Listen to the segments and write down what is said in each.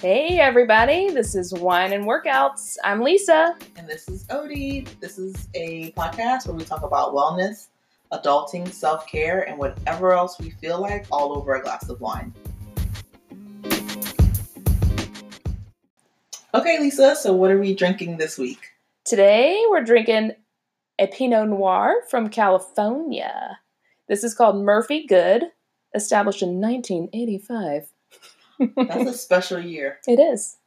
Hey everybody, this is Wine and Workouts. I'm Lisa. And this is Odie. This is a podcast where we talk about wellness, adulting, self-care, and whatever else we feel like all over a glass of wine. Okay, Lisa, so what are we drinking this week? Today we're drinking a Pinot Noir from California. This is called Murphy Good, established in 1985. That's a special year. It is.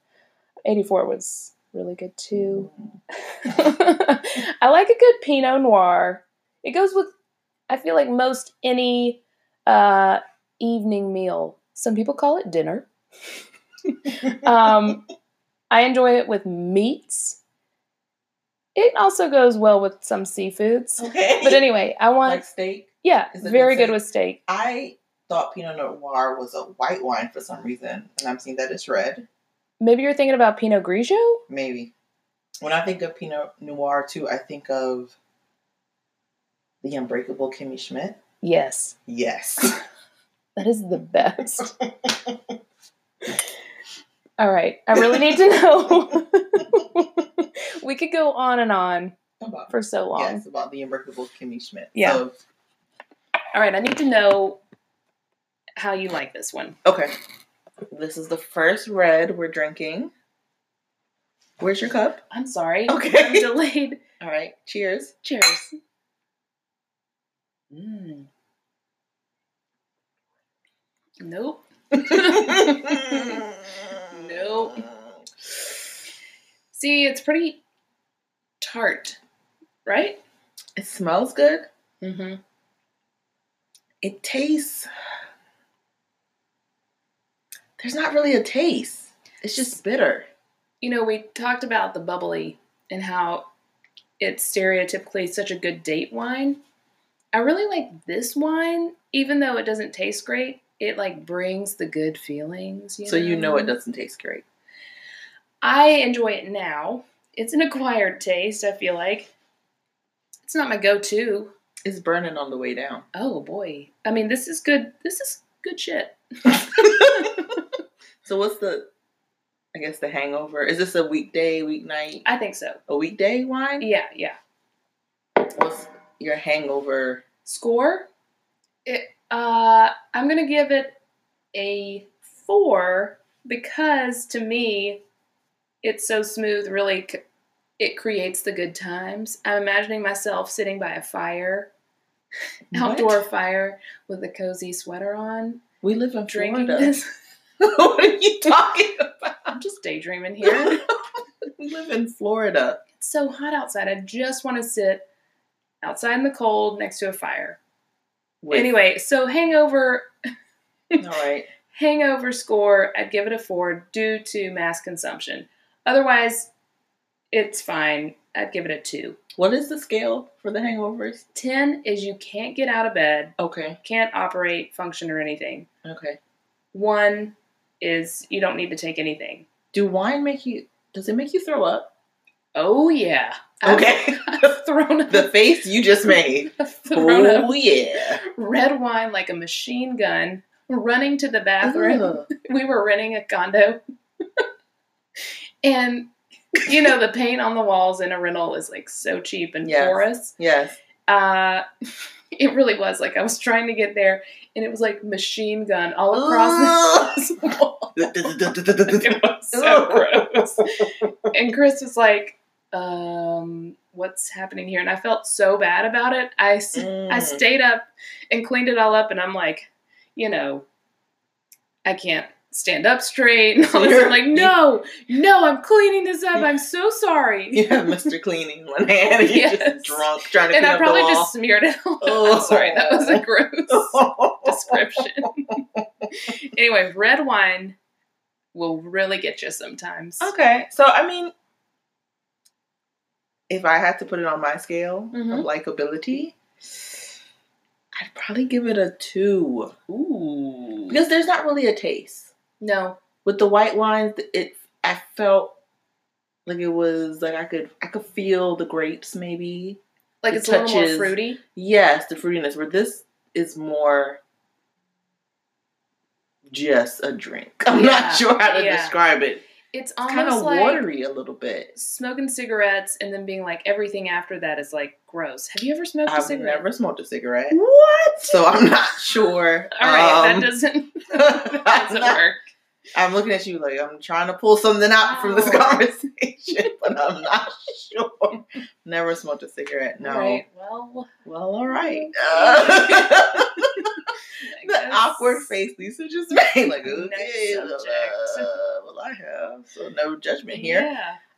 84 was really good too. I like a good Pinot Noir. It goes with, I feel like, most any evening meal. Some people call it dinner. I enjoy it with meats. It also goes well with some seafoods. Okay. But anyway, I want... Like steak? Yeah, very good with steak. I thought Pinot Noir was a white wine for some reason, and I'm seeing that it's red. Maybe you're thinking about Pinot Grigio? Maybe. When I think of Pinot Noir, too, I think of The Unbreakable Kimmy Schmidt. Yes. Yes. That is the best. All right. I really need to know. We could go on and on for so long. Yes, about The Unbreakable Kimmy Schmidt. Yeah. So. All right. I need to know how you like this one. Okay. This is the first red we're drinking. Where's your cup? I'm sorry. Okay. I'm delayed. All right. Cheers. Cheers. Mm. Nope. Nope. See, it's pretty tart, right? It smells good. Mm-hmm. It tastes... There's not really a taste. It's just bitter. You know, we talked about the bubbly and how it's stereotypically such a good date wine. I really like this wine, even though it doesn't taste great. It like brings the good feelings. You know? So you know it doesn't taste great. I enjoy it now. It's an acquired taste, I feel like. It's not my go-to. It's burning on the way down. Oh boy. I mean, this is good. This is good shit. So what's the, I guess, the hangover? Is this a weekday, weeknight? I think so. A weekday wine? Yeah, yeah. What's your hangover score? I'm going to give it a 4 because, to me, it's so smooth. Really, it creates the good times. I'm imagining myself sitting by a fire, outdoor fire, with a cozy sweater on. We live in Florida. This. What are you talking about? I'm just daydreaming here. We live in Florida. It's so hot outside. I just want to sit outside in the cold next to a fire. Wait. Anyway, so hangover. All right. Hangover score, I'd give it a 4 due to mass consumption. Otherwise, it's fine. I'd give it a 2. What is the scale for the hangovers? 10 is you can't get out of bed. Okay. Can't operate, function, or anything. Okay. 1 is you don't need to take anything. Do wine make you... Does it make you throw up? Oh, yeah. Okay. I've thrown up. The face you just made. Oh, up. Yeah. Red wine like a machine gun. Running to the bathroom. Ugh. We were renting a condo. And... You know, the paint on the walls in a rental is, like, so cheap and porous. Yes. It really was. Like, I was trying to get there, and it was, like, machine gun all across the wall. It was so gross. And Chris was like, what's happening here? And I felt so bad about it. I stayed up and cleaned it all up, and I'm like, you know, I can't stand up straight and all this. I'm like, no, I'm cleaning this up. I'm so sorry. You have Mr. Cleaning in one hand. You're just drunk trying to clean up the wall. And I probably just smeared it all. Oh. I'm sorry, that was a gross description. Anyway, red wine will really get you sometimes. Okay, so I mean, if I had to put it on my scale of likability, I'd probably give it a 2. Ooh. Because there's not really a taste. No. With the white wines, I felt like it was like I could feel the grapes maybe. Like it's touches. A little more fruity? Yes, the fruitiness. Where this is more just a drink. I'm not sure how to describe it. It's almost kind of like watery a little bit. Smoking cigarettes and then being like, everything after that is like gross. Have you ever smoked a cigarette? I've never smoked a cigarette. What? So I'm not sure. All right, that doesn't work. I'm looking at you like I'm trying to pull something out from this conversation, but I'm not sure. Never smoked a cigarette. No. Right. Well. All right. The awkward face Lisa just made. Like, okay, well, I have so no judgment here.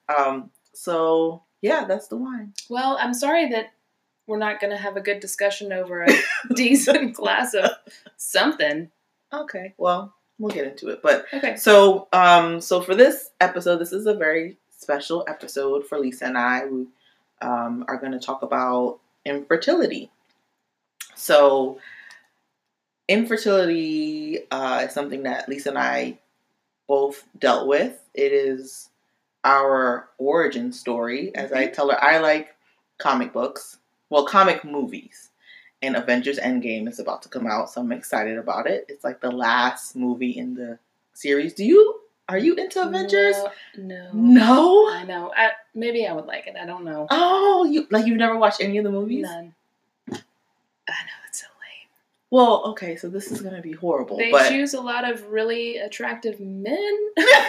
Yeah. So yeah, that's the wine. Well, I'm sorry that we're not going to have a good discussion over a decent glass of something. Okay. Well. We'll get into it, but okay. So, so for this episode, this is a very special episode for Lisa and I. We are going to talk about infertility. So, infertility is something that Lisa and I both dealt with. It is our origin story. As I tell her, I like comic books, well, comic movies. And Avengers Endgame is about to come out, so I'm excited about it. It's like the last movie in the series. Are you into Avengers? No. I know. Maybe I would like it. I don't know. Oh, you've never watched any of the movies? None. I know, it's so lame. Well, okay, so this is gonna be horrible. They choose a lot of really attractive men. That's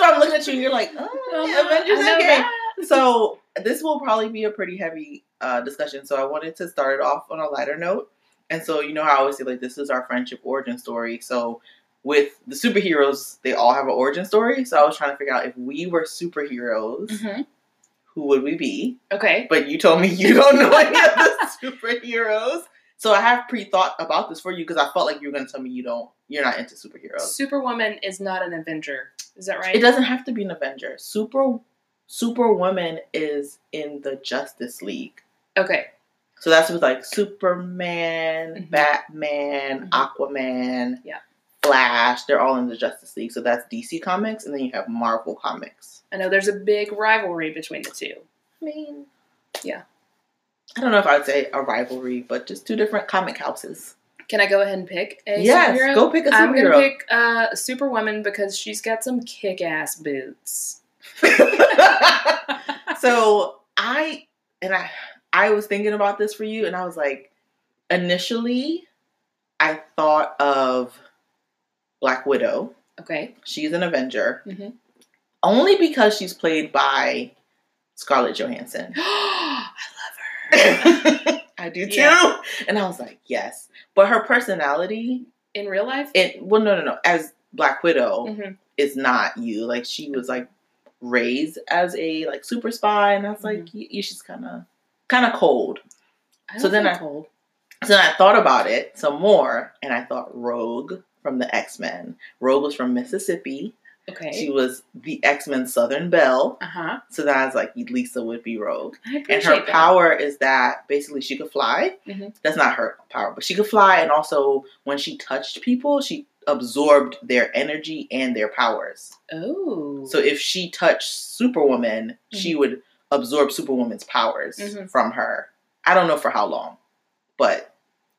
why I'm looking at you and you're like, Avengers Endgame. So this will probably be a pretty heavy discussion, so I wanted to start it off on a lighter note. And so, you know how I always say, like, this is our friendship origin story. So with the superheroes, they all have an origin story. So I was trying to figure out, if we were superheroes, who would we be? Okay. But you told me you don't know any of the superheroes. So I have pre-thought about this for you, because I felt like you were going to tell me you're not into superheroes. Superwoman is not an Avenger. Is that right? It doesn't have to be an Avenger. Superwoman is in the Justice League. Okay. So that's with like Superman, Batman, Aquaman, Flash. They're all in the Justice League. So that's DC Comics, and then you have Marvel Comics. I know there's a big rivalry between the two. I mean, yeah. I don't know if I would say a rivalry, but just two different comic houses. Can I go ahead and pick a superhero? Yes, go pick a superhero. I'm going to pick Superwoman because she's got some kick-ass boots. So I was thinking about this for you, and I was like, initially I thought of Black Widow. Okay. She's an Avenger. Only because she's played by Scarlett Johansson. I love her. I do too. Yeah. And I was like, yes. But her personality in real life? Well, no. As Black Widow is not you. Like, she was like raised as a like super spy, and I was like, she's kind of cold. So then I thought about it some more, and I thought Rogue from the X-Men. Rogue was from Mississippi. Okay, she was the X-Men Southern Belle. So then I was like, Lisa would be Rogue, and her power is that basically she could fly. That's not her power, but she could fly, and also when she touched people, she absorbed their energy and their powers. Oh. So if she touched Superwoman, she would absorb Superwoman's powers from her. I don't know for how long, but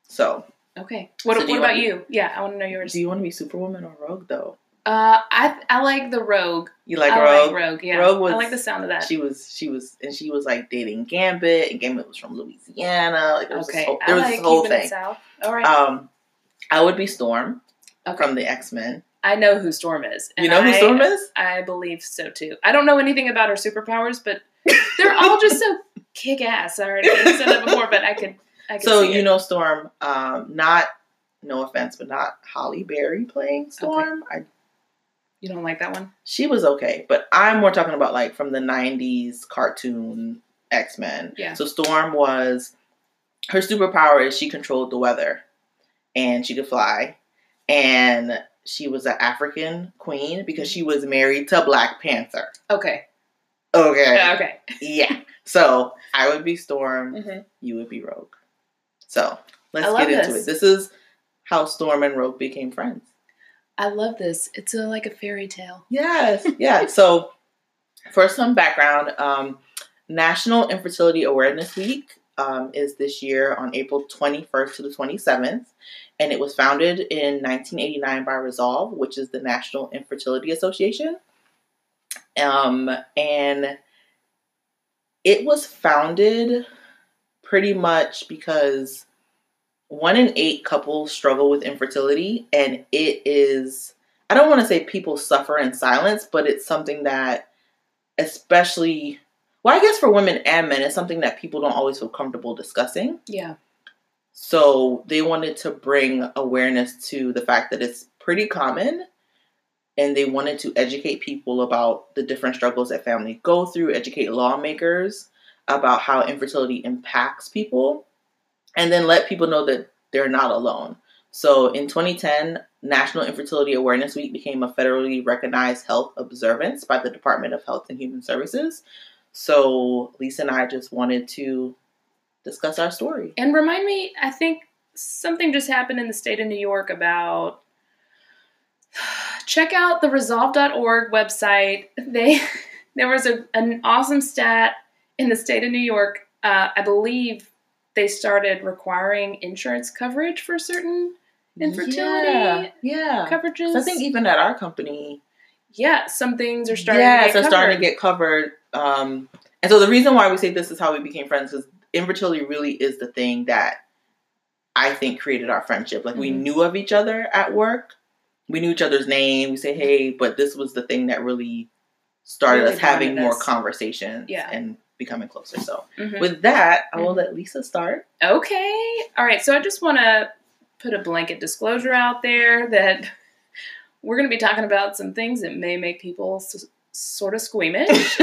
so. Okay. What about you? Yeah, I want to know yours. Do you want to be Superwoman or Rogue, though? I like the Rogue. You like Rogue? I like Rogue, yeah. I like the sound of that. She was like dating Gambit, and Gambit was from Louisiana. Like, there was this whole thing. South. All right. I would be Storm. Okay. From the X-Men. I know who Storm is. You know who Storm is? I believe so, too. I don't know anything about her superpowers, but they're all just so kick-ass. I already said that before, but I could So, you know Storm, no offense, but not Halle Berry playing Storm. Okay. You don't like that one? She was okay, but I'm more talking about, like, from the 90s cartoon X-Men. Yeah. So, Storm was, her superpower is she controlled the weather, and she could fly. And she was an African queen because she was married to Black Panther. Okay. Yeah. So I would be Storm. You would be Rogue. So let's get into it. This is how Storm and Rogue became friends. I love this. It's like a fairy tale. Yes. Yeah. So first, some background. National Infertility Awareness Week is this year on April 21st to the 27th, and it was founded in 1989 by Resolve, which is the National Infertility Association. And it was founded pretty much because 1 in 8 couples struggle with infertility, and it is, I don't want to say people suffer in silence, but it's something that, especially, well, I guess for women and men, it's something that people don't always feel comfortable discussing. Yeah. So they wanted to bring awareness to the fact that it's pretty common, and they wanted to educate people about the different struggles that families go through, educate lawmakers about how infertility impacts people, and then let people know that they're not alone. So in 2010, National Infertility Awareness Week became a federally recognized health observance by the Department of Health and Human Services. So Lisa and I just wanted to discuss our story. And remind me, I think something just happened in the state of New York about... Check out the Resolve.org website. There was an awesome stat in the state of New York. I believe they started requiring insurance coverage for certain infertility coverages. So I think even at our company, some things are starting to get covered. And so the reason why we say this is how we became friends is infertility really is the thing that I think created our friendship. Like, we knew of each other at work. We knew each other's name. We say, hey, but this was the thing that really started us having more conversations and becoming closer. So with that, I will let Lisa start. Okay. All right. So I just want to put a blanket disclosure out there that we're going to be talking about some things that may make people sort of squeamish.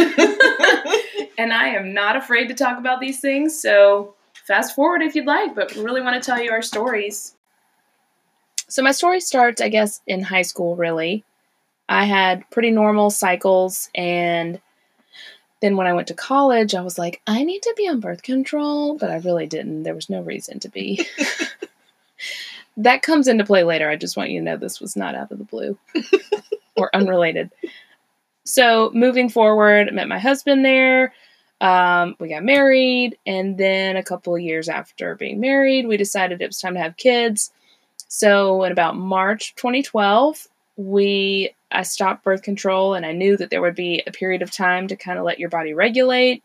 And I am not afraid to talk about these things. So fast forward if you'd like, but we really want to tell you our stories. So my story starts, I guess, in high school, really. I had pretty normal cycles, and then when I went to college, I was like, I need to be on birth control, but I really didn't. There was no reason to be. That comes into play later. I just want you to know this was not out of the blue or unrelated. So moving forward, I met my husband there. We got married, and then a couple of years after being married, we decided it was time to have kids. So in about March 2012, I stopped birth control, and I knew that there would be a period of time to kind of let your body regulate.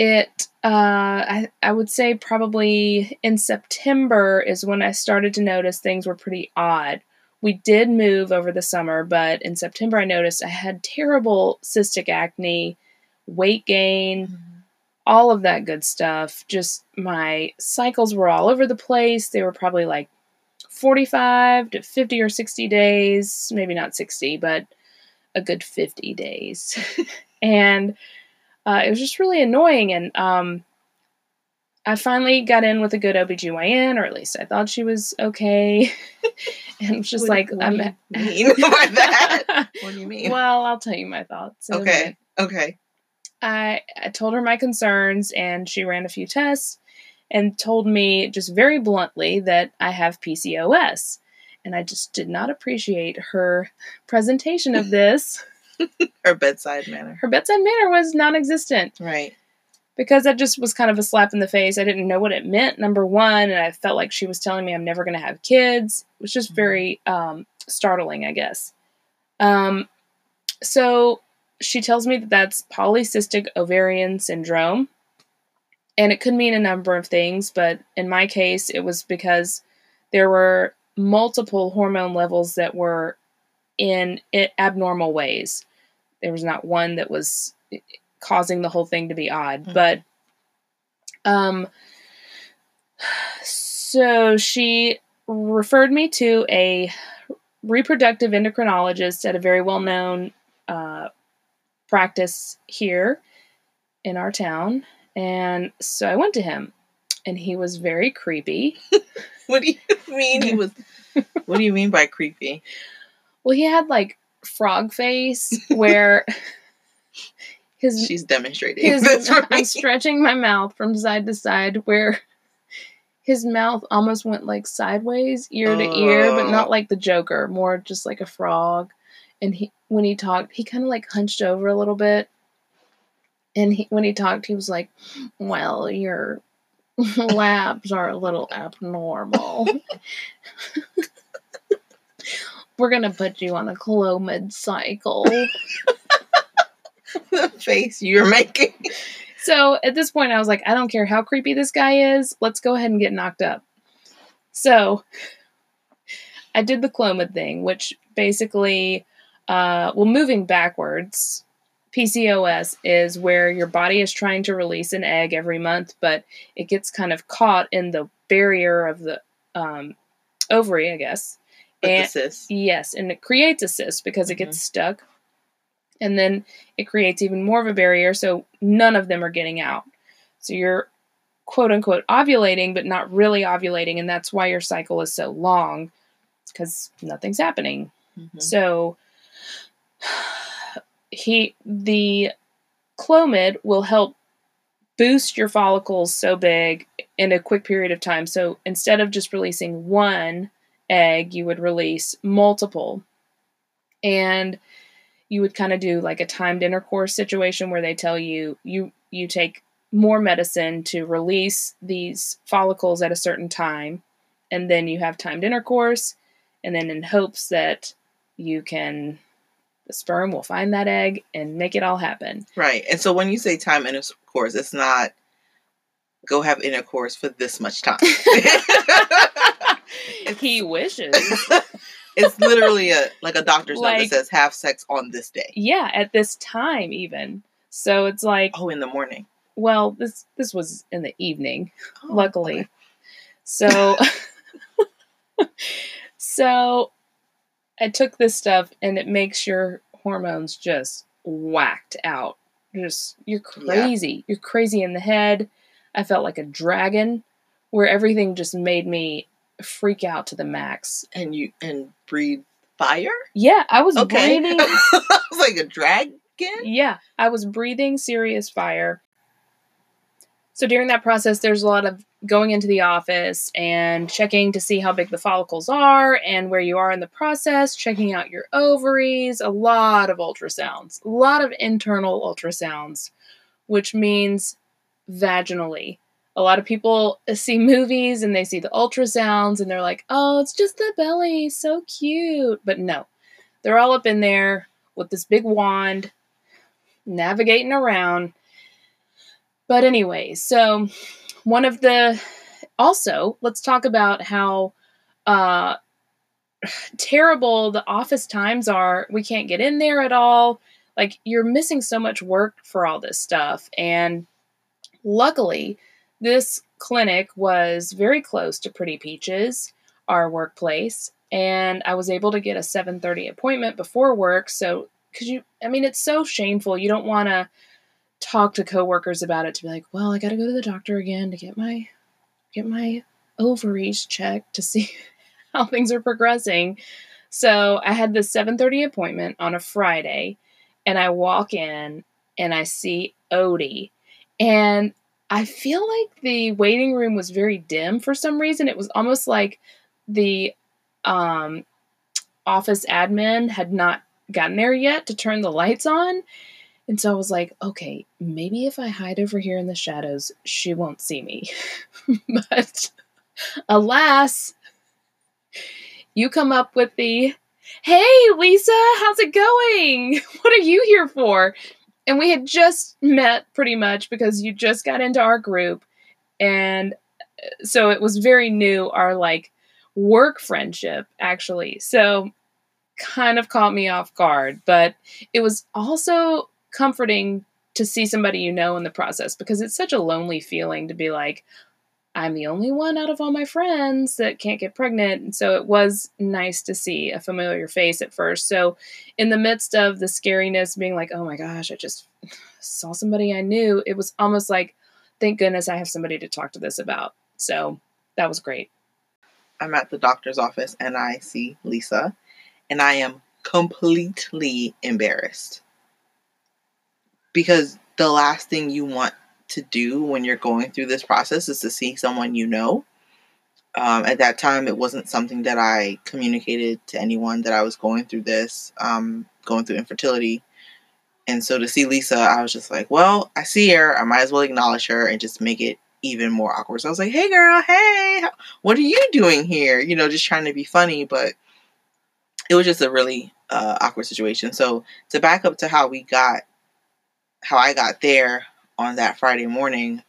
I would say probably in September is when I started to notice things were pretty odd. We did move over the summer, but in September I noticed I had terrible cystic acne, weight gain, all of that good stuff. Just my cycles were all over the place. They were probably like 45 to 50 or 60 days, maybe not 60, but a good 50 days. And it was just really annoying. And I finally got in with a good OBGYN, or at least I thought she was okay. And it's just like, what do you mean by that? What do you mean? Well, I'll tell you my thoughts. Okay. Okay. I told her my concerns, and she ran a few tests and told me just very bluntly that I have PCOS. And I just did not appreciate her presentation of this. Her bedside manner. Her bedside manner was non-existent. Right. Because that just was kind of a slap in the face. I didn't know what it meant, number one, and I felt like she was telling me I'm never going to have kids. It was just very startling, I guess. So... she tells me that that's polycystic ovarian syndrome, and it could mean a number of things, but in my case, it was because there were multiple hormone levels that were in abnormal ways. There was not one that was causing the whole thing to be odd, but, so she referred me to a reproductive endocrinologist at a very well-known, practice here in our town. And so I went to him, and he was very creepy. What do you mean he was? What do you mean by creepy? Well, he had like frog face where she's demonstrating. I'm stretching my mouth from side to side where his mouth almost went like sideways, ear to ear, but not like the Joker, more just like a frog. And when he talked, he kind of like hunched over a little bit. And when he talked, he was like, well, your labs are a little abnormal. We're going to put you on a Clomid cycle. The face you're making. So at this point, I was like, I don't care how creepy this guy is. Let's go ahead and get knocked up. So I did the Clomid thing, which basically, moving backwards, PCOS is where your body is trying to release an egg every month, but it gets kind of caught in the barrier of the ovary, I guess. And, cyst. Yes, and it creates a cyst because it gets stuck. And then it creates even more of a barrier, so none of them are getting out. So you're, quote-unquote, ovulating, but not really ovulating, and that's why your cycle is so long, because nothing's happening. Mm-hmm. So the Clomid will help boost your follicles so big in a quick period of time. So instead of just releasing one egg, you would release multiple. And you would kind of do like a timed intercourse situation where they tell you, you take more medicine to release these follicles at a certain time. And then you have timed intercourse. And then in hopes that the sperm will find that egg and make it all happen. Right. And so when you say time intercourse, it's not go have intercourse for this much time. He wishes. It's literally a doctor's note that says, have sex on this day. Yeah, at this time even. So it's like... Oh, in the morning. Well, this was in the evening, luckily. Okay. So, I took this stuff, and it makes your hormones just whacked out. You're crazy. Yeah. You're crazy in the head. I felt like a dragon, where everything just made me freak out to the max. And breathe fire? Yeah, I was breathing. I was like a dragon? Yeah, I was breathing serious fire. So during that process, there's a lot of going into the office and checking to see how big the follicles are and where you are in the process, checking out your ovaries, a lot of ultrasounds, a lot of internal ultrasounds, which means vaginally. A lot of people see movies and they see the ultrasounds and they're like, oh, it's just the belly. So cute. But no, they're all up in there with this big wand navigating around. But anyway, so also let's talk about how terrible the office times are. We can't get in there at all. Like, you're missing so much work for all this stuff. And luckily, this clinic was very close to Pretty Peaches, our workplace, and I was able to get a 7:30 appointment before work. So, it's so shameful. You don't want to talk to coworkers about it, to be like, well, I got to go to the doctor again to get my ovaries checked to see how things are progressing. So I had this 7:30 appointment on a Friday, and I walk in and I see Odie, and I feel like the waiting room was very dim for some reason. It was almost like the office admin had not gotten there yet to turn the lights on. And so I was like, okay, maybe if I hide over here in the shadows, she won't see me. But alas, you come up with the, hey, Lisa, how's it going? What are you here for? And we had just met pretty much because you just got into our group. And so it was very new, our work friendship, actually. So kind of caught me off guard. But it was also comforting to see somebody you know in the process, because it's such a lonely feeling to be like, I'm the only one out of all my friends that can't get pregnant. And so it was nice to see a familiar face at first. So in the midst of the scariness, being like, oh my gosh, I just saw somebody I knew. It was almost like, thank goodness I have somebody to talk to this about. So that was great. I'm at the doctor's office and I see Lisa, and I am completely embarrassed, because the last thing you want to do when you're going through this process is to see someone you know. At that time, it wasn't something that I communicated to anyone that I was going through infertility. And so to see Lisa, I was just like, well, I see her. I might as well acknowledge her and just make it even more awkward. So I was like, hey, girl, hey, what are you doing here? You know, just trying to be funny. But it was just a really awkward situation. So to back up to how I got there on that Friday morning.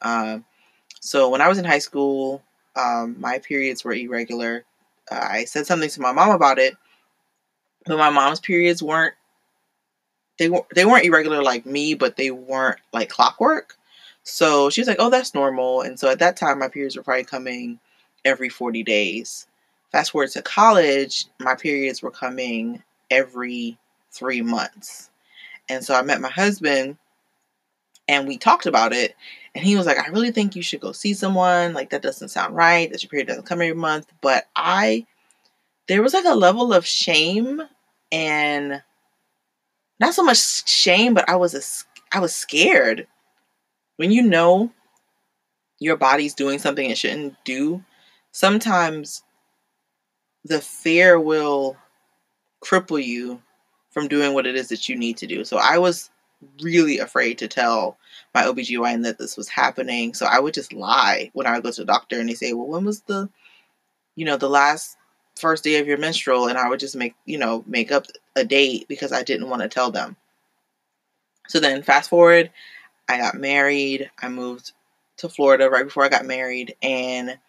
So when I was in high school, my periods were irregular. I said something to my mom about it, but my mom's periods weren't, they weren't irregular like me, but they weren't like clockwork. So she was like, oh, that's normal. And so at that time, my periods were probably coming every 40 days. Fast forward to college, my periods were coming every 3 months. And so I met my husband and we talked about it. And he was like, I really think you should go see someone. Like, that doesn't sound right. That your period doesn't come every month. But there was like a level of shame, and not so much shame, but I was scared. When you know your body's doing something it shouldn't do, sometimes the fear will cripple you from doing what it is that you need to do. So I was really afraid to tell my OBGYN that this was happening. So I would just lie when I would go to the doctor and they say, well, when was the, you know, the first day of your menstrual? And I would just make up a date because I didn't want to tell them. So then fast forward, I got married. I moved to Florida right before I got married, and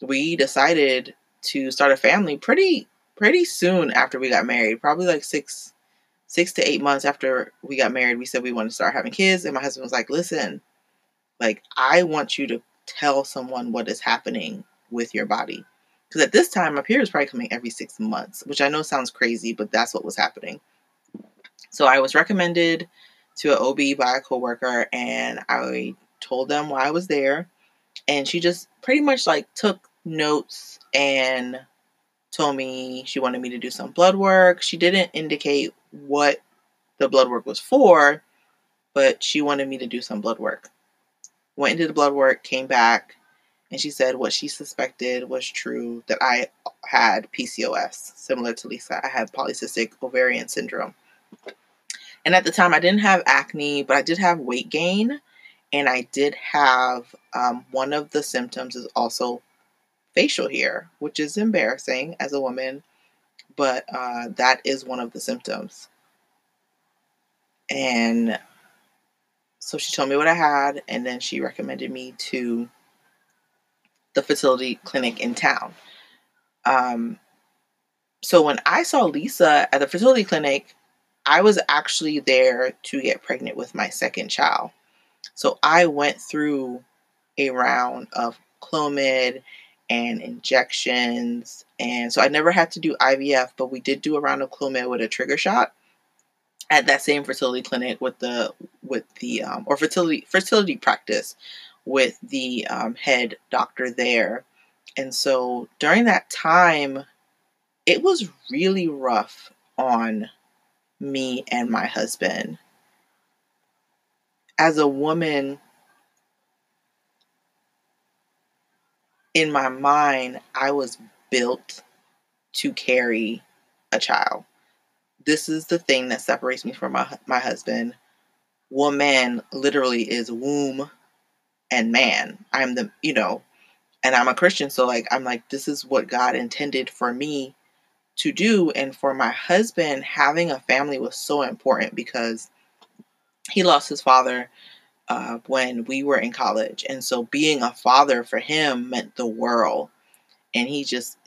we decided to start a family pretty soon after we got married, probably like six to 8 months after we got married. We said we wanted to start having kids, and my husband was like, listen, like, I want you to tell someone what is happening with your body. Because at this time, my period was probably coming every 6 months, which I know sounds crazy, but that's what was happening. So I was recommended to an OB by a coworker, and I told them why I was there. And she just pretty much like took notes and told me she wanted me to do some blood work. She didn't indicate what the blood work was for, but she wanted me to do some blood work. Went into the blood work, came back, and she said what she suspected was true, that I had PCOS. Similar to Lisa, I had polycystic ovarian syndrome. And at the time, I didn't have acne, but I did have weight gain. And I did have one of the symptoms is also facial hair, which is embarrassing as a woman. But that is one of the symptoms. And so she told me what I had. And then she recommended me to the fertility clinic in town. So when I saw Lisa at the fertility clinic, I was actually there to get pregnant with my second child. So I went through a round of Clomid and injections. And so I never had to do IVF, but we did do a round of Clomid with a trigger shot at that same fertility clinic with fertility practice with the head doctor there. And so during that time, it was really rough on me and my husband. As a woman, in my mind, I was built to carry a child. This is the thing that separates me from my husband. Woman literally is womb and man. I'm the, and I'm a Christian. So I'm like, this is what God intended for me to do. And for my husband, having a family was so important because he lost his father when we were in college. And so being a father for him meant the world. And he's just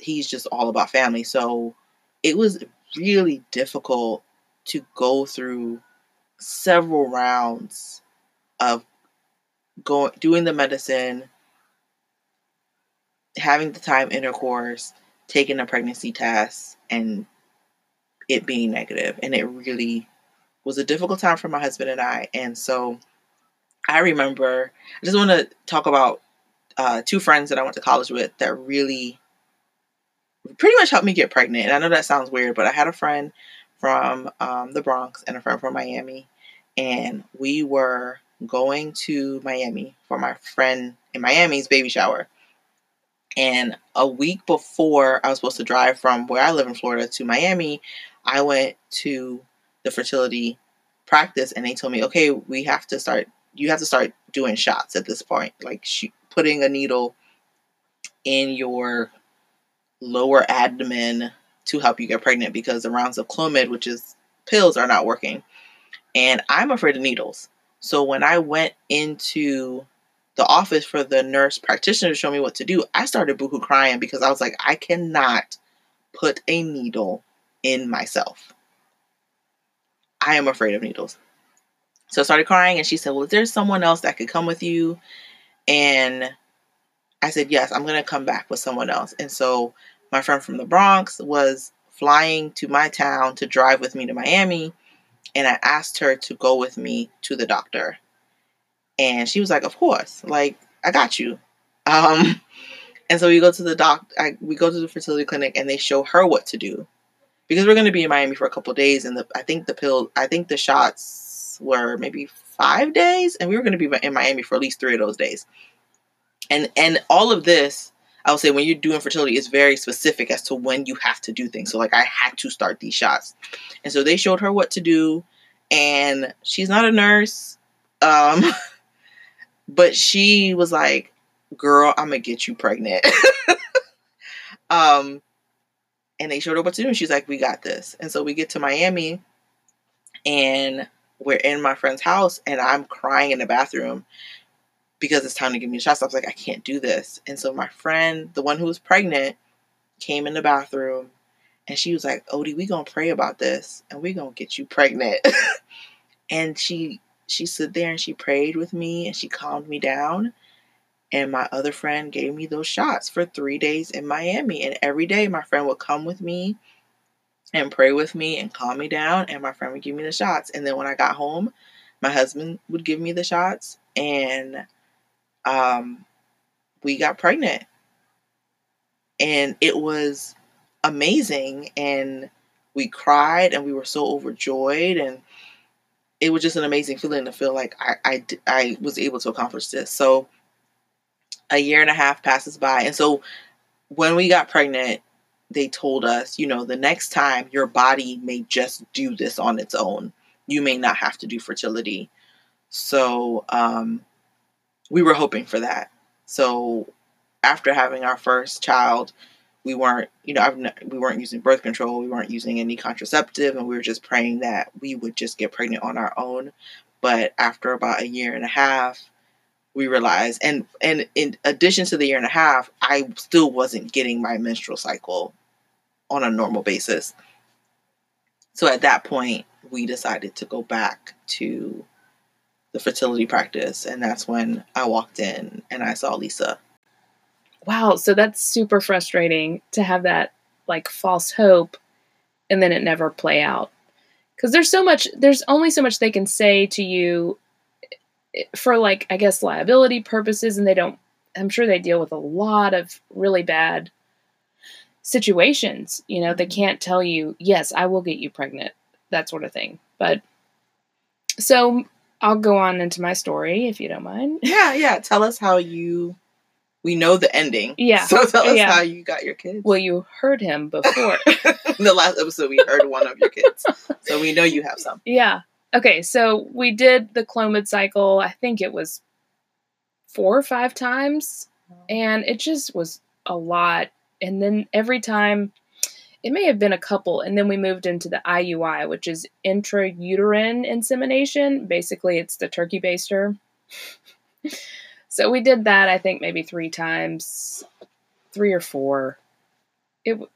all about family. So it was really difficult to go through several rounds of doing the medicine, having the time intercourse, taking a pregnancy test, and it being negative. And it really was a difficult time for my husband and I. And so I remember, I just want to talk about two friends that I went to college with that really pretty much helped me get pregnant. And I know that sounds weird, but I had a friend from the Bronx and a friend from Miami. And we were going to Miami for my friend in Miami's baby shower. And a week before I was supposed to drive from where I live in Florida to Miami, I went to the fertility practice, and they told me, okay, we have to start, you have to start doing shots at this point, like putting a needle in your lower abdomen to help you get pregnant, because the rounds of Clomid, which is pills, are not working. And I'm afraid of needles. So when I went into the office for the nurse practitioner to show me what to do, I started boohoo crying, because I was like, I cannot put a needle in myself. I am afraid of needles. So I started crying, and she said, well, is there someone else that could come with you? And I said, yes, I'm going to come back with someone else. And so my friend from the Bronx was flying to my town to drive with me to Miami. And I asked her to go with me to the doctor. And she was like, of course, like, I got you. And so we go to the we go to the fertility clinic, and they show her what to do, because we're going to be in Miami for a couple of days. And I think the shots were maybe 5 days, and we were going to be in Miami for at least 3 of those days. And all of this, I would say, when you're doing fertility, it's very specific as to when you have to do things. So, like, I had to start these shots. And so they showed her what to do, and she's not a nurse. But she was like, girl, I'm going to get you pregnant. And they showed her what to do, and she's like, we got this. And so we get to Miami, and we're in my friend's house, and I'm crying in the bathroom, because it's time to give me a shot. So I was like, I can't do this. And so my friend, the one who was pregnant, came in the bathroom, and she was like, Odie, we gonna pray about this, and we gonna get you pregnant. And she stood there, and she prayed with me, and she calmed me down. And my other friend gave me those shots for 3 days in Miami. And every day my friend would come with me and pray with me and calm me down. And my friend would give me the shots. And then when I got home, my husband would give me the shots, and we got pregnant, and it was amazing. And we cried, and we were so overjoyed, and it was just an amazing feeling to feel like I was able to accomplish this. So a year and a half passes by. And so when we got pregnant, they told us, you know, the next time your body may just do this on its own. You may not have to do fertility. So, we were hoping for that. So after having our first child, we weren't, you know, we weren't using birth control. We weren't using any contraceptive, and we were just praying that we would just get pregnant on our own. But after about a year and a half, we realized, and in addition to the year and a half, I still wasn't getting my menstrual cycle on a normal basis. So at that point, we decided to go back to the fertility practice, and that's when I walked in and I saw Lisa. Wow, so that's super frustrating to have that, like, false hope, and then it never play out, because there's only so much they can say to you for, like, I guess, liability purposes, and I'm sure they deal with a lot of really bad situations. You know, they can't tell you, yes, I will get you pregnant, that sort of thing. But so I'll go on into my story, if you don't mind. Yeah. Tell us how we know the ending. Yeah. So tell us how you got your kids. Well, you heard him before. The last episode, we heard one of your kids. So we know you have some. Yeah. Okay. So we did the Clomid cycle. I think it was 4 or 5 times. And it just was a lot. And then every time, it may have been a couple, and then we moved into the IUI, which is intrauterine insemination. Basically, it's the turkey baster. So we did that, I think, maybe 3 times, 3 or 4. It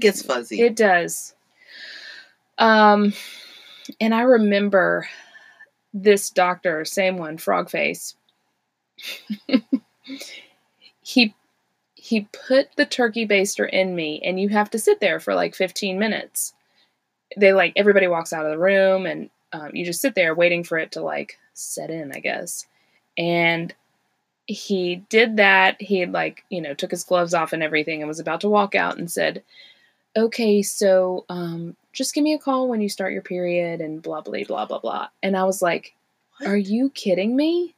gets fuzzy. It does. And I remember this doctor, same one, Frogface. He put the turkey baster in me, and you have to sit there for like 15 minutes. Everybody walks out of the room, and you just sit there waiting for it to, like, set in, I guess. And he did that. He had, like, you know, took his gloves off and everything, and was about to walk out, and said, okay, so just give me a call when you start your period, and blah, blah, blah, blah, blah. And I was like, what? Are you kidding me?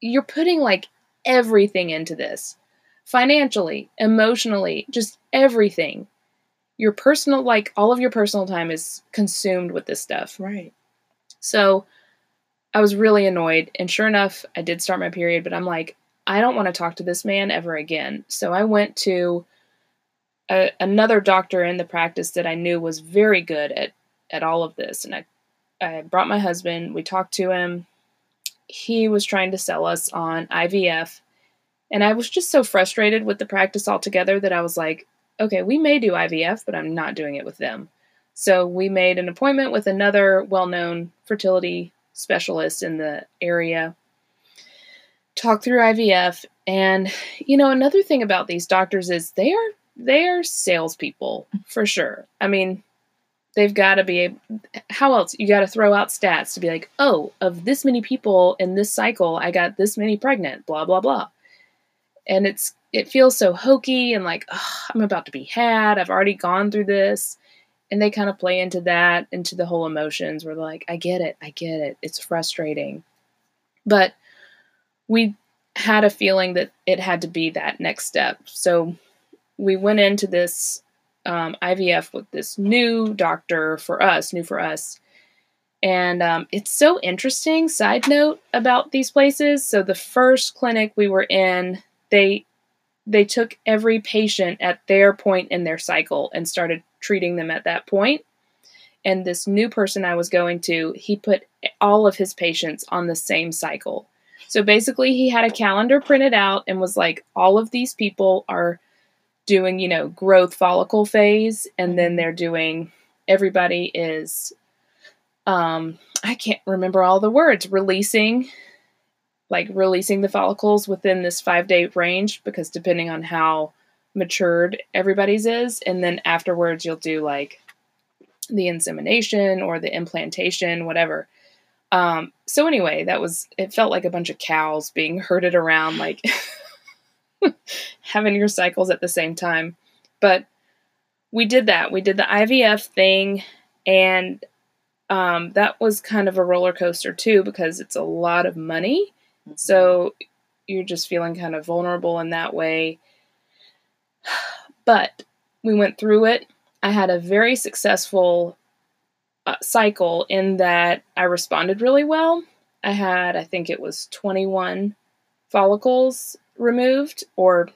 You're putting, like, everything into this. Financially, emotionally, just everything. your personal, like, all of your personal time is consumed with this stuff. Right. So I was really annoyed. And sure enough, I did start my period, but I'm like, I don't want to talk to this man ever again. So I went to another doctor in the practice that I knew was very good at all of this. And I brought my husband. We talked to him. He was trying to sell us on IVF. And I was just so frustrated with the practice altogether that I was like, okay, we may do IVF, but I'm not doing it with them. So we made an appointment with another well-known fertility specialist in the area, talked through IVF. And, you know, another thing about these doctors is they are salespeople for sure. I mean, they've got to be, how else? You got to throw out stats to be like, oh, of this many people in this cycle, I got this many pregnant, blah, blah, blah. And it feels so hokey and like, oh, I'm about to be had. I've already gone through this. And they kind of play into that, into the whole emotions where they're like, I get it. It's frustrating. But we had a feeling that it had to be that next step. So we went into this IVF with this new doctor for us, new for us. And it's so interesting, side note, about these places. So the first clinic we were in, they took every patient at their point in their cycle and started treating them at that point. And this new person I was going to, he put all of his patients on the same cycle. So basically he had a calendar printed out and was like, all of these people are doing, you know, growth follicle phase. And then they're doing, everybody is, I can't remember all the words, releasing the follicles within this 5-day range, because depending on how matured everybody's is. And then afterwards you'll do like the insemination or the implantation, whatever. So anyway, it felt like a bunch of cows being herded around, like having your cycles at the same time. But we did that. We did the IVF thing. And, that was kind of a roller coaster too, because it's a lot of money. So you're just feeling kind of vulnerable in that way. But we went through it. I had a very successful cycle in that I responded really well. I had, I think it was 21 follicles removed, or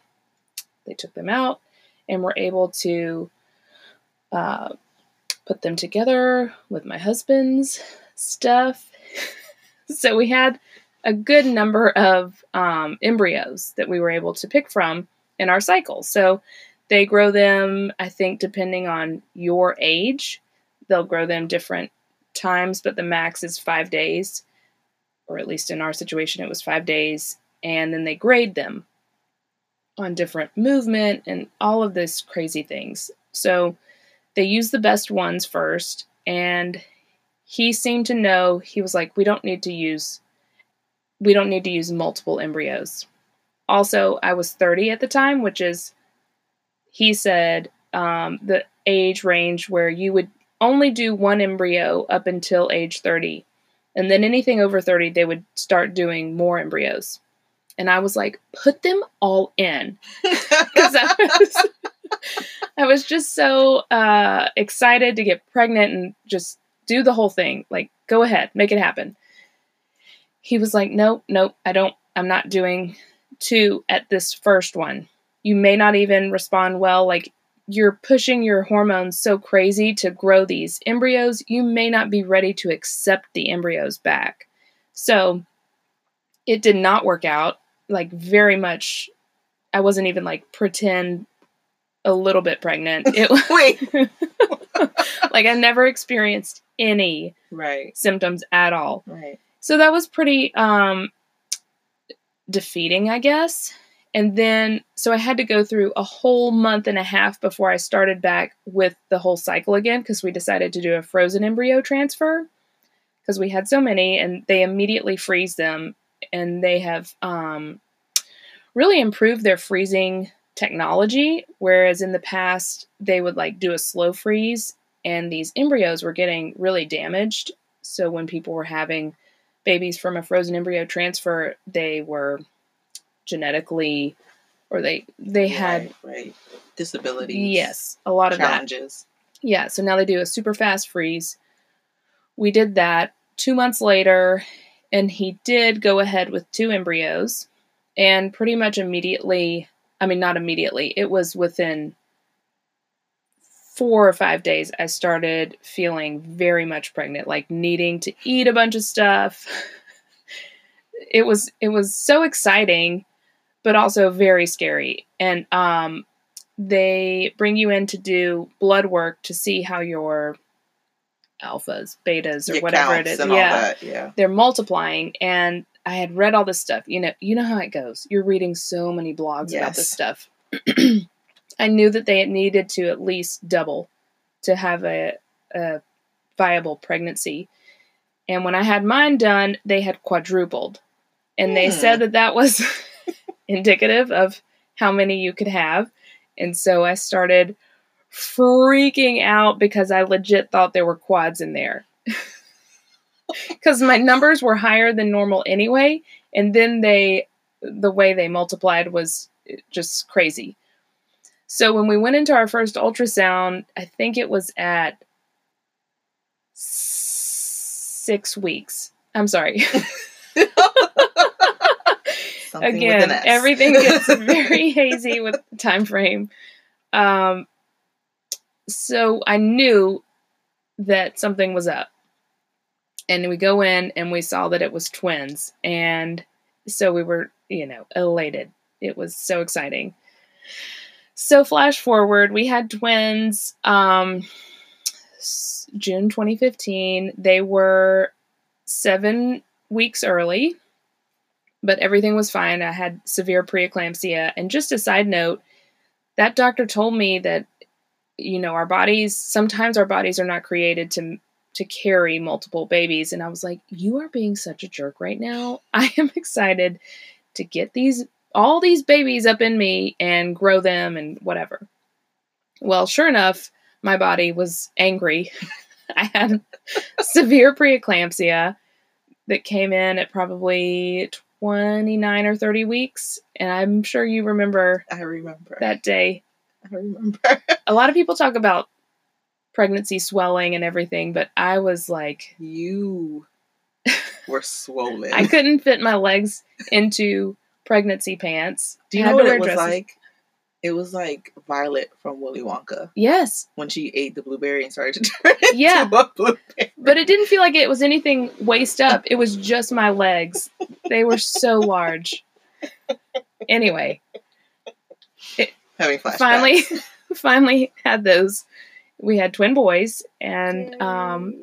they took them out and were able to put them together with my husband's stuff. So we had a good number of embryos that we were able to pick from in our cycle. So they grow them, I think, depending on your age, they'll grow them different times, but the max is 5 days, or at least in our situation, it was 5 days. And then they grade them on different movement and all of this crazy things. So they use the best ones first. And he seemed to know, he was like, we don't need to use multiple embryos. Also, I was 30 at the time, which is, he said, the age range where you would only do one embryo up until age 30. And then anything over 30, they would start doing more embryos. And I was like, put them all in. Because I was just so excited to get pregnant and just do the whole thing. Like, go ahead, make it happen. He was like, nope, I'm not doing two at this first one. You may not even respond well. Like, you're pushing your hormones so crazy to grow these embryos. You may not be ready to accept the embryos back. So it did not work out, like, very much. I wasn't even like pretend a little bit pregnant. Wait. Like, I never experienced any symptoms at all. Right. So that was pretty defeating, I guess. And then, so I had to go through a whole month and a half before I started back with the whole cycle again, because we decided to do a frozen embryo transfer because we had so many, and they immediately freeze them. And they have really improved their freezing technology, whereas in the past they would like do a slow freeze, and these embryos were getting really damaged. So when people were having babies from a frozen embryo transfer, they were genetically or they had disabilities. Yes, a lot of challenges. That. Yeah, so now they do a super fast freeze. We did that 2 months later, and he did go ahead with 2 embryos, and pretty much immediately, I mean, not immediately, it was within 4 or 5 days, I started feeling very much pregnant, like needing to eat a bunch of stuff. It was so exciting, but also very scary. And they bring you in to do blood work to see how your alphas, betas, or whatever it is. And all that, yeah. They're multiplying. And I had read all this stuff. You know how it goes. You're reading so many blogs about this stuff. I knew that they needed to at least double to have a viable pregnancy. And when I had mine done, they had quadrupled. And they said that was indicative of how many you could have. And so I started freaking out because I legit thought there were quads in there. Because my numbers were higher than normal anyway. And then the way they multiplied was just crazy. So when we went into our first ultrasound, I think it was at 6 weeks. I'm sorry. Again, everything gets very hazy with the time frame. So I knew that something was up. And we go in and we saw that it was twins. And so we were, elated. It was so exciting. So flash forward, we had twins, June 2015. They were 7 weeks early, but everything was fine. I had severe preeclampsia. And just a side note, that doctor told me that, sometimes our bodies are not created to carry multiple babies. And I was like, you are being such a jerk right now. I am excited to get all these babies up in me and grow them and whatever. Well, sure enough, my body was angry. I had severe preeclampsia that came in at probably 29 or 30 weeks. And I'm sure you remember. I remember that day. I remember. A lot of people talk about pregnancy swelling and everything, but I was like, you were swollen. I couldn't fit my legs into pregnancy pants. Do you know what it was like? It was like Violet from Willy Wonka. Yes. When she ate the blueberry and started to turn into a blueberry. But it didn't feel like it was anything waist up. It was just my legs. They were so large. Anyway. Having flashbacks. Finally had those. We had twin boys, and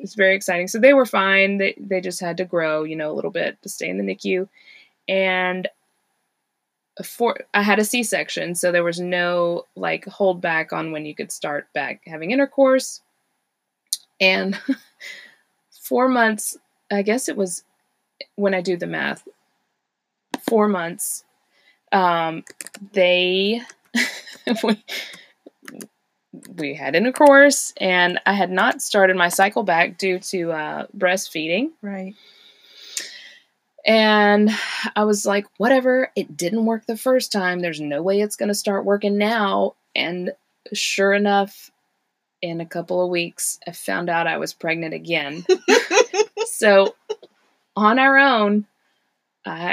it's very exciting. So they were fine. They just had to grow, a little bit to stay in the NICU. And I had a C-section, so there was no hold back on when you could start back having intercourse. And 4 months, I guess it was, when I do the math, 4 months, we had intercourse, and I had not started my cycle back due to breastfeeding. Right. And I was like, whatever, it didn't work the first time. There's no way it's going to start working now. And sure enough, in a couple of weeks, I found out I was pregnant again. So on our own,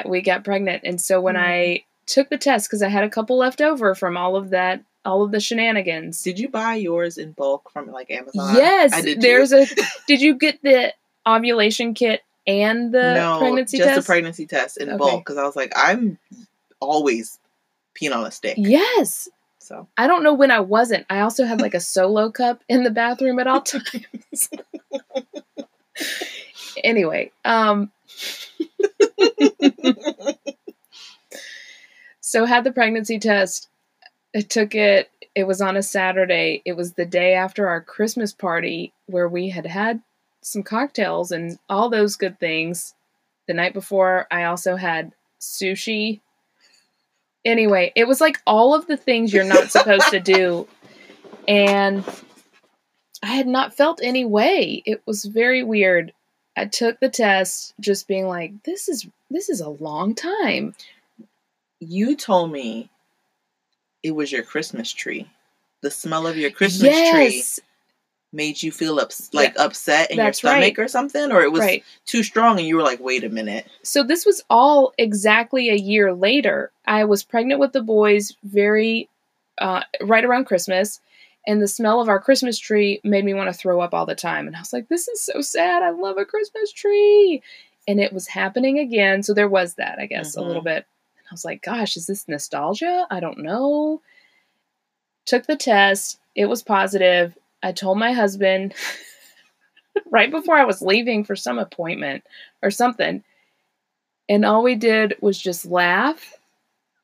we got pregnant. And so when I took the test, because I had a couple left over from all of the shenanigans. Did you buy yours in bulk from Amazon? Yes. I did. Did you get the ovulation kit? And the pregnancy test? No, just a pregnancy test in bulk. Because I was like, I'm always peeing on a stick. Yes. So I don't know when I wasn't. I also had a solo cup in the bathroom at all times. Anyway. So had the pregnancy test. I took it. It was on a Saturday. It was the day after our Christmas party where we had some cocktails and all those good things. The night before, I also had sushi. Anyway, it was all of the things you're not supposed to do. And I had not felt any way. It was very weird. I took the test just being like, this is a long time. You told me it was your Christmas tree. The smell of your Christmas tree made you feel upset in your stomach or something, or it was too strong and you were like, wait a minute. So this was all exactly a year later. I was pregnant with the boys right around Christmas, and the smell of our Christmas tree made me want to throw up all the time. And I was like, this is so sad. I love a Christmas tree. And it was happening again. So there was that, I guess, a little bit. And I was like, gosh, is this nostalgia? I don't know. Took the test. It was positive. I told my husband right before I was leaving for some appointment or something. And all we did was just laugh,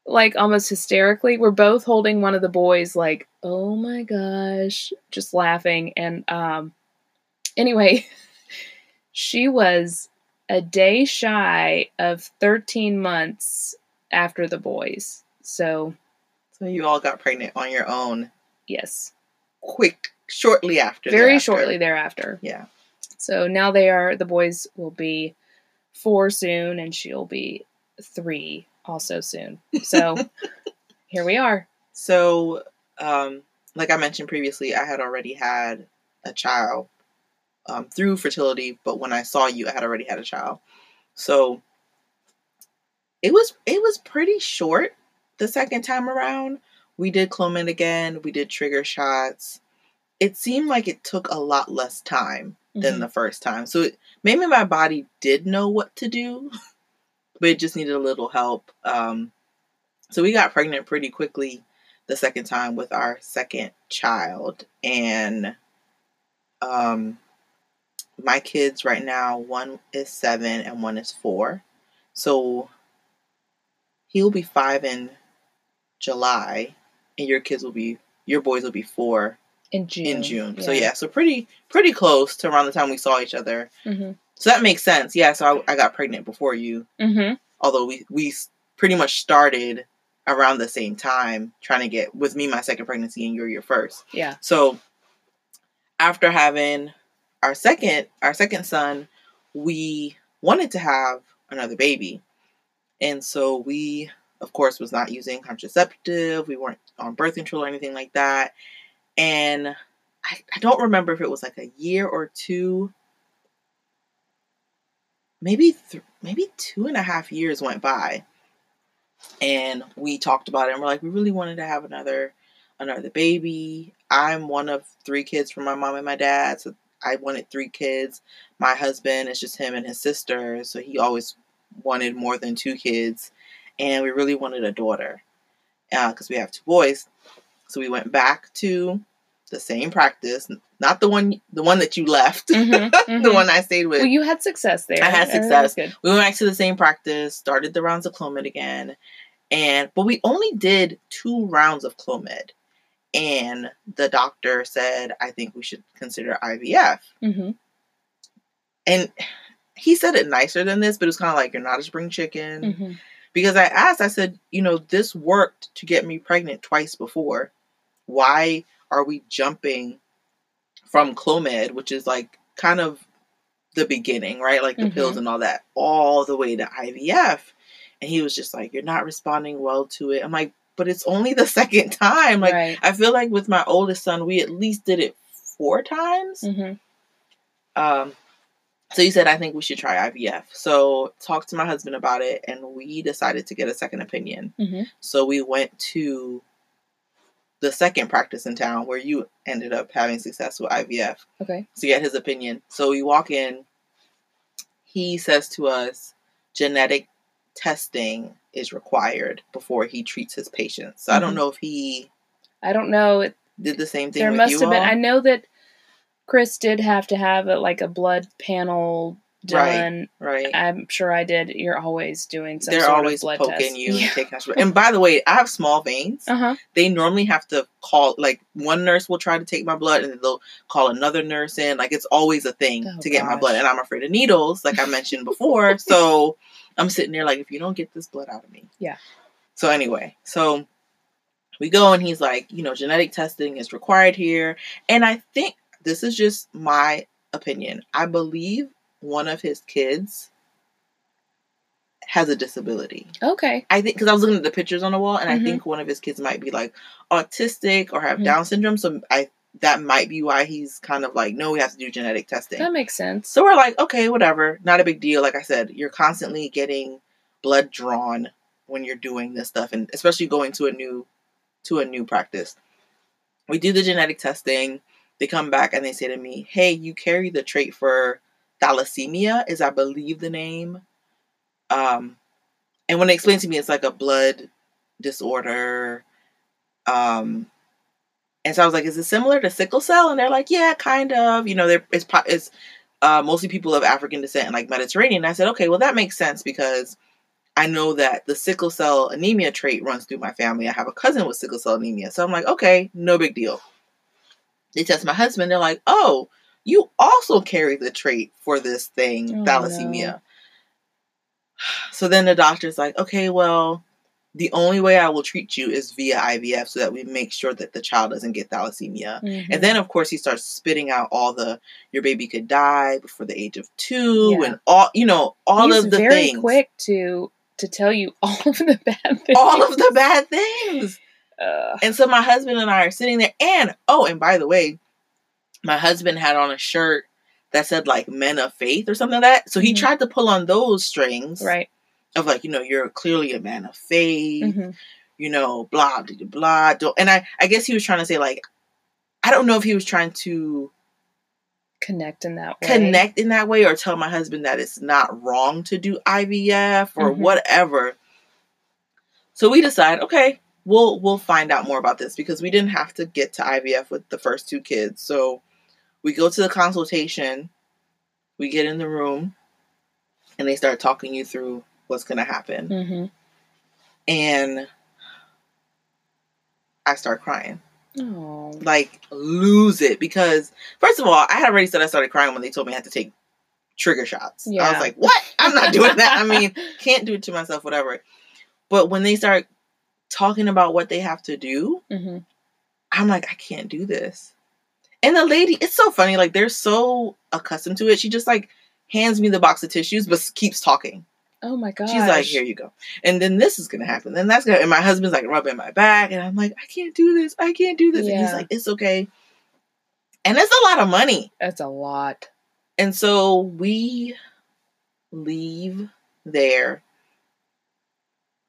like almost hysterically. We're both holding one of the boys like, oh my gosh, just laughing. And anyway, she was a day shy of 13 months after the boys. So you all got pregnant on your own. Yes. Shortly after. Shortly thereafter. Yeah. So now the boys will be 4 soon, and she'll be 3 also soon. So here we are. So, like I mentioned previously, I had already had a child through fertility, but when I saw you, I had already had a child. So it was pretty short the second time around. We did Clomid again. We did trigger shots. It seemed like it took a lot less time than the first time. So maybe my body did know what to do, but it just needed a little help. So we got pregnant pretty quickly the second time with our second child. And my kids right now, one is 7 and one is 4. So he'll be 5 in July, and your boys will be 4. In June. Yeah. So yeah, so pretty close to around the time we saw each other. Mm-hmm. So that makes sense. Yeah, so I got pregnant before you. Mm-hmm. Although we pretty much started around the same time trying to get, with me, my second pregnancy and your first. Yeah. So after having our second son, we wanted to have another baby. And so we, of course, was not using contraceptive. We weren't on birth control or anything like that. And I don't remember if it was like a year or 2, maybe 2.5 years went by, and we talked about it, and we're like, we really wanted to have another baby. I'm one of 3 kids from my mom and my dad, so I wanted 3 kids. My husband, it's just him and his sister, so he always wanted more than 2 kids, and we really wanted a daughter because we have 2 boys. So we went back to the same practice, not the one that you left, mm-hmm. the one I stayed with. Well, you had success there. I had success. Good. We went back to the same practice, started the rounds of Clomid again, but we only did 2 rounds of Clomid, and the doctor said, I think we should consider IVF. Mm-hmm. And he said it nicer than this, but it was kind of like, you're not a spring chicken. Mm-hmm. Because I asked, I said, this worked to get me pregnant twice before. Why are we jumping from Clomid, which is like kind of the beginning, right? Like the pills and all that, all the way to IVF. And he was just like, you're not responding well to it. I'm like, but it's only the second time. Like, right. I feel like with my oldest son, we at least did it 4 times. Mm-hmm. So he said, I think we should try IVF. So talked to my husband about it, and we decided to get a second opinion. Mm-hmm. So we went to the second practice in town where you ended up having success with IVF. Okay. So get his opinion. So we walk in. He says to us, genetic testing is required before he treats his patients. So I don't know if he... I don't know. It did the same thing there with must you have all. Been. I know that... Chris did have to have a blood panel done. Right. I'm sure I did. You're always doing some sort of blood test. They're always poking you. Yeah. And by the way, I have small veins. Uh-huh. They normally have to call, one nurse will try to take my blood, and they'll call another nurse in. It's always a thing to get my blood. And I'm afraid of needles, like I mentioned before. So I'm sitting there if you don't get this blood out of me. Yeah. So anyway, so we go, and he's like, genetic testing is required here. And I think, this is just my opinion, I believe one of his kids has a disability. Okay. I think, because I was looking at the pictures on the wall, and I think one of his kids might be, like, autistic or have Down syndrome, so that might be why he's kind of like, no, we have to do genetic testing. That makes sense. So we're like, okay, whatever. Not a big deal. Like I said, you're constantly getting blood drawn when you're doing this stuff, and especially going to a new practice. We do the genetic testing. They come back and they say to me, hey, you carry the trait for thalassemia, is I believe the name. And when they explain to me, it's like a blood disorder. And so I was like, is it similar to sickle cell? And they're like, yeah, kind of. You know, it's mostly people of African descent and like Mediterranean. And I said, okay, well, that makes sense, because I know that the sickle cell anemia trait runs through my family. I have a cousin with sickle cell anemia. So I'm like, okay, no big deal. They test my husband. They're like, oh, you also carry the trait for this thing, thalassemia. No. So then the doctor's like, okay, well, the only way I will treat you is via IVF, so that we make sure that the child doesn't get thalassemia. Mm-hmm. And then, of course, he starts spitting out all the, your baby could die before the age of 2, and all, you know, all He's of the things. He's very quick to tell you all of the bad things. All of the bad things. And so my husband and I are sitting there, and, oh, and by the way, my husband had on a shirt that said like men of faith or something like that. So he tried to pull on those strings. Right. Of like, you know, you're clearly a man of faith, you know, blah, blah, blah. And I guess he was trying to say, like, I don't know if he was trying to connect in that way or tell my husband that it's not wrong to do IVF or whatever. So we decide, okay, we'll find out more about this, because we didn't have to get to IVF with the first two kids. So we go to the consultation, we get in the room, and they start talking you through what's going to happen. And I start crying. Aww. Like, lose it. Because, first of all, I had already said I started crying when they told me I had to take trigger shots. Yeah. I was like, what? I'm not doing that. I mean, can't do it to myself, whatever. But when they start talking about what they have to do, I'm like, I can't do this. And the lady, it's so funny. Like, they're so accustomed to it. She just, like, hands me the box of tissues, but keeps talking. Oh my God. She's like, here you go. And then this is going to happen. Then that's going to, and my husband's like rubbing my back, and I'm like, I can't do this. Yeah. And he's like, it's okay. And that's a lot of money. That's a lot. And so we leave there.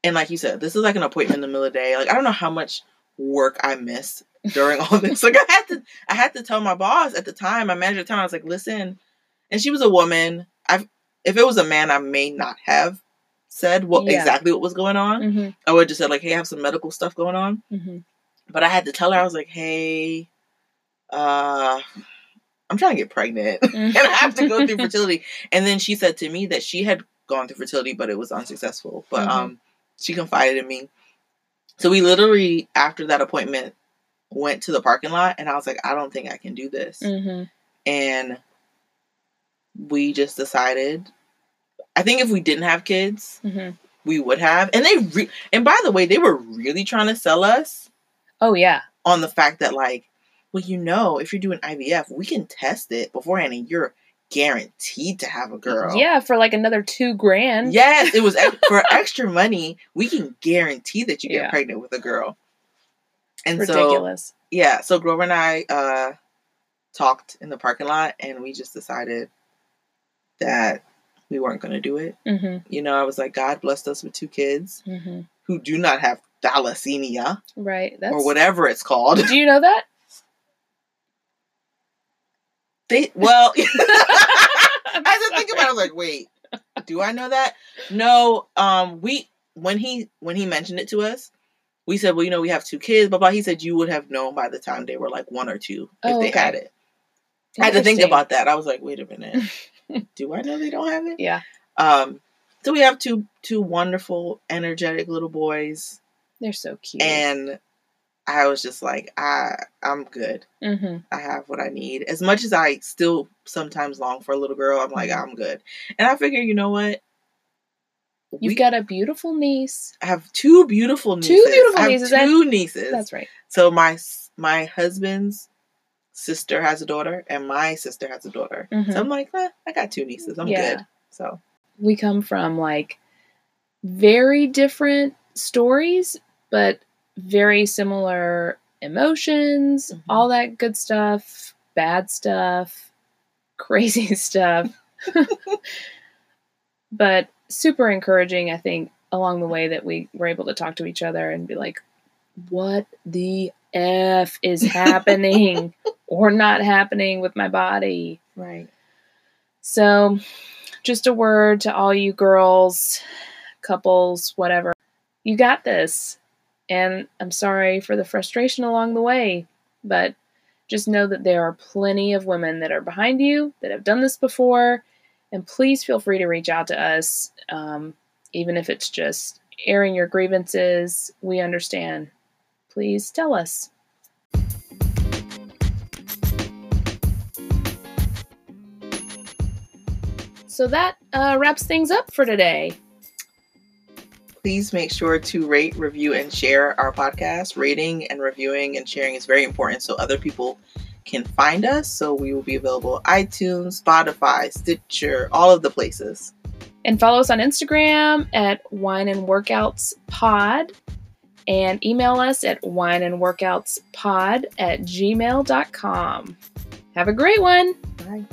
And like you said, this is like an appointment in the middle of the day. Like, I don't know how much work I missed during all this. Like, I had to tell my boss at the time, my manager at the time, I was like, listen, and she was a woman. If it was a man, I may not have said exactly what was going on. I would just said, like, hey, I have some medical stuff going on. But I had to tell her, I was like, hey, I'm trying to get pregnant. And I have to go through fertility. And then she said to me that she had gone through fertility, but it was unsuccessful. But she confided in me. So we literally, after that appointment, went to the parking lot. And I was like, I don't think I can do this. And we just decided, I think if we didn't have kids, we would have. And and by the way, they were really trying to sell us. Oh, yeah. On the fact that, like, well, you know, if you're doing IVF, we can test it beforehand and you're guaranteed to have a girl. Yeah, for like another $2,000. Yes, it was for extra money. We can guarantee that you get pregnant with a girl. And ridiculous. So, yeah. So Grover and I talked in the parking lot, and we just decided that we weren't going to do it. You know, I was like, God blessed us with two kids who do not have thalassemia. Right. Or whatever it's called. Do you know that? I just think about it. I was like, wait, do I know that? No. When he mentioned it to us, we said, well, you know, we have two kids, blah, blah. He said, you would have known by the time they were like one or two if they had it. I had to think about that. I was like, wait a minute. Do I know they don't have it? Yeah. So we have two wonderful, energetic little boys. They're so cute. And I was just like, I'm good. I have what I need. As much as I still sometimes long for a little girl, I'm like, I'm good. And I figure, you know what? You've got a beautiful niece. I have two beautiful nieces. Two beautiful nieces. That's right. So my husband's sister has a daughter, and my sister has a daughter. So I'm like, I got two nieces. I'm good. So we come from like very different stories, but very similar emotions, mm-hmm. all that good stuff, bad stuff, crazy stuff. But super encouraging, I think, along the way that we were able to talk to each other and be like, what the F is happening or not happening with my body? Right. So just a word to all you girls, couples, whatever. You got this. And I'm sorry for the frustration along the way, but just know that there are plenty of women that are behind you that have done this before. And please feel free to reach out to us, even if it's just airing your grievances. We understand. Please tell us. So that wraps things up for today. Please make sure to rate, review, and share our podcast. Rating and reviewing and sharing is very important so other people can find us. So we will be available on iTunes, Spotify, Stitcher, all of the places. And follow us on Instagram at Wine and Workouts Pod. And email us at wineandworkoutspod@gmail.com. Have a great one. Bye.